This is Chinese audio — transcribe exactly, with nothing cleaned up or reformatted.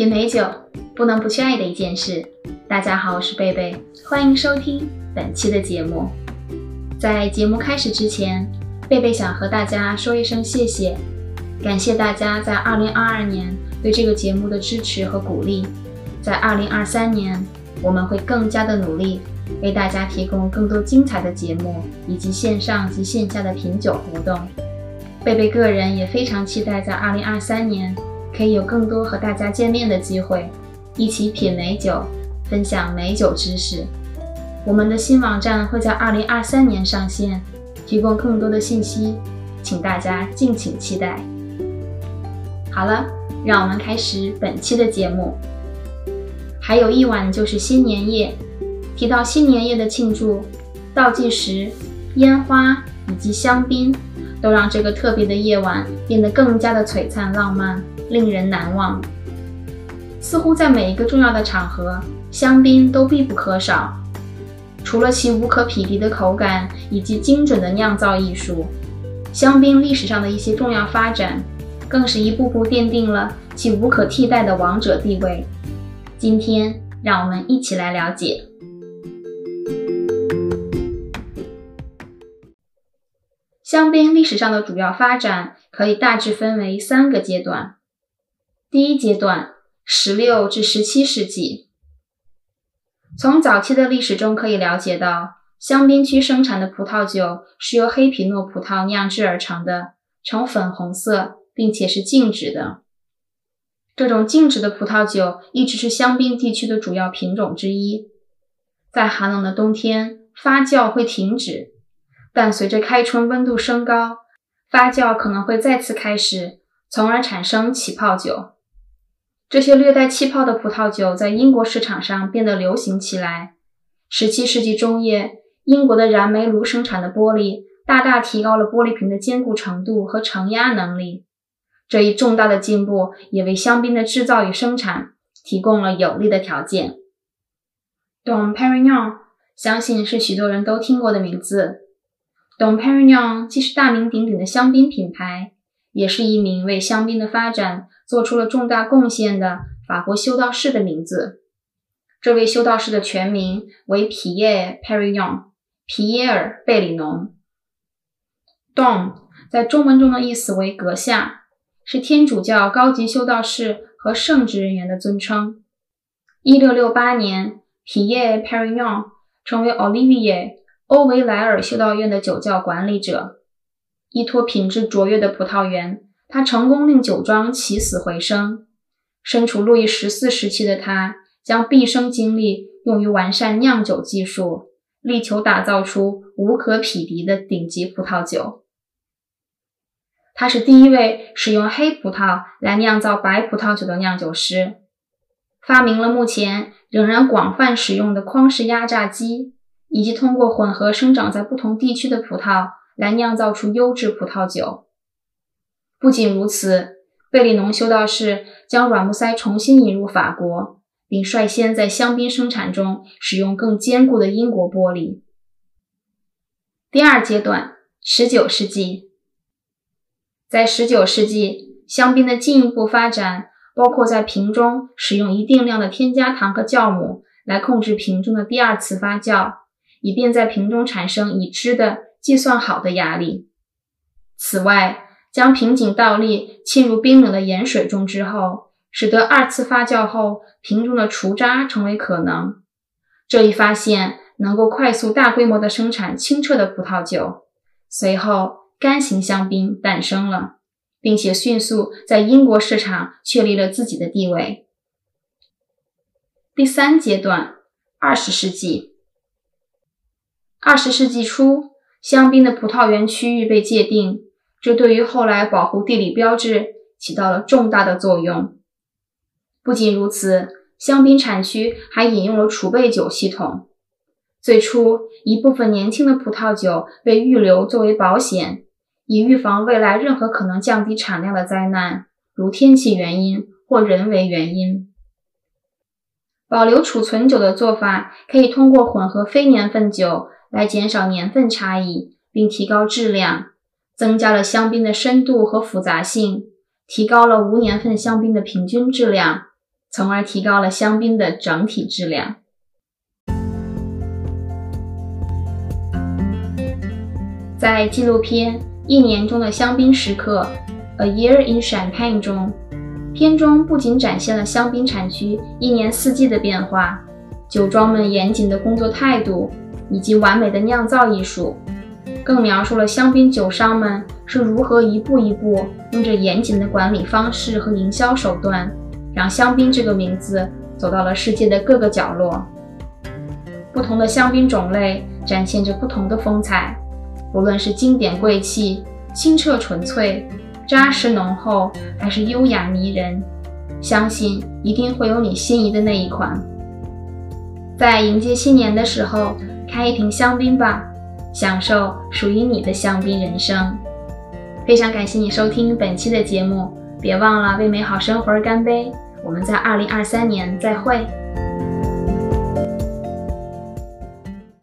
品美酒不能不去爱的一件事。大家好，我是贝贝，欢迎收听本期的节目。在节目开始之前，贝贝想和大家说一声谢谢，感谢大家在二零二二年对这个节目的支持和鼓励。在二零二三年，我们会更加的努力，为大家提供更多精彩的节目以及线上及线下的品酒活动。贝贝个人也非常期待在二零二三年可以有更多和大家见面的机会，一起品美酒，分享美酒知识。我们的新网站会在二零二三年上线，提供更多的信息，请大家敬请期待。好了，让我们开始本期的节目。还有一晚就是新年夜，提到新年夜的庆祝，倒计时、烟花以及香槟都让这个特别的夜晚变得更加的璀璨浪漫，令人难忘。似乎在每一个重要的场合，香槟都必不可少。除了其无可匹敌的口感以及精准的酿造艺术，香槟历史上的一些重要发展，更是一步步奠定了其无可替代的王者地位。今天，让我们一起来了解。香槟历史上的主要发展可以大致分为三个阶段。第一阶段，十六至十七世纪。从早期的历史中可以了解到，香槟区生产的葡萄酒是由黑皮诺葡萄酿制而成的，呈粉红色，并且是静止的。这种静止的葡萄酒一直是香槟地区的主要品种之一。在寒冷的冬天，发酵会停止。但随着开春温度升高，发酵可能会再次开始，从而产生起泡酒。这些略带气泡的葡萄酒在英国市场上变得流行起来。十七世纪中叶，英国的燃煤炉生产的玻璃大大提高了玻璃瓶的坚固程度和承压能力。这一重大的进步也为香槟的制造与生产提供了有利的条件。Dom Perignon 相信是许多人都听过的名字。Dom Perignon 既是大名鼎鼎的香槟品牌，也是一名为香槟的发展做出了重大贡献的法国修道士的名字。这位修道士的全名为皮耶·Perignon， 皮耶尔·贝里农。Dom 在中文中的意思为阁下，是天主教高级修道士和圣职人员的尊称。一六六八年，皮耶·Perignon 成为 Olivier欧维莱尔修道院的酒窖管理者，依托品质卓越的葡萄园，他成功令酒庄起死回生。身处路易十四时期的他，将毕生精力用于完善酿酒技术，力求打造出无可匹敌的顶级葡萄酒。他是第一位使用黑葡萄来酿造白葡萄酒的酿酒师，发明了目前仍然广泛使用的筐式压榨机，以及通过混合生长在不同地区的葡萄来酿造出优质葡萄酒。不仅如此，贝里农修道士将软木塞重新引入法国，并率先在香槟生产中使用更坚固的英国玻璃。第二阶段，十九世纪。在十九世纪，香槟的进一步发展包括在瓶中使用一定量的添加糖和酵母来控制瓶中的第二次发酵，以便在瓶中产生已知的计算好的压力。此外，将瓶颈倒立浸入冰冷的盐水中之后，使得二次发酵后瓶中的除渣成为可能。这一发现能够快速大规模地生产清澈的葡萄酒。随后，干型香槟诞生了，并且迅速在英国市场确立了自己的地位。第三阶段，二十世纪。二十世纪初，香槟的葡萄园区域被界定，这对于后来保护地理标志起到了重大的作用。不仅如此，香槟产区还引用了储备酒系统。最初，一部分年轻的葡萄酒被预留作为保险，以预防未来任何可能降低产量的灾难，如天气原因或人为原因。保留储存酒的做法可以通过混合非年份酒来减少年份差异，并提高质量，增加了香槟的深度和复杂性，提高了无年份香槟的平均质量，从而提高了香槟的整体质量。在纪录片《一年中的香槟时刻》A year in Champagne 中，片中不仅展现了香槟产区一年四季的变化，酒庄们严谨的工作态度，以及完美的酿造艺术，更描述了香槟酒商们是如何一步一步用着严谨的管理方式和营销手段，让香槟这个名字走到了世界的各个角落。不同的香槟种类展现着不同的风采，无论是经典贵气、清澈纯粹、扎实浓厚，还是优雅迷人，相信一定会有你心仪的那一款。在迎接新年的时候，开一瓶香槟吧，享受属于你的香槟人生。非常感谢你收听本期的节目，别忘了为美好生活干杯，我们在二零二三年再会。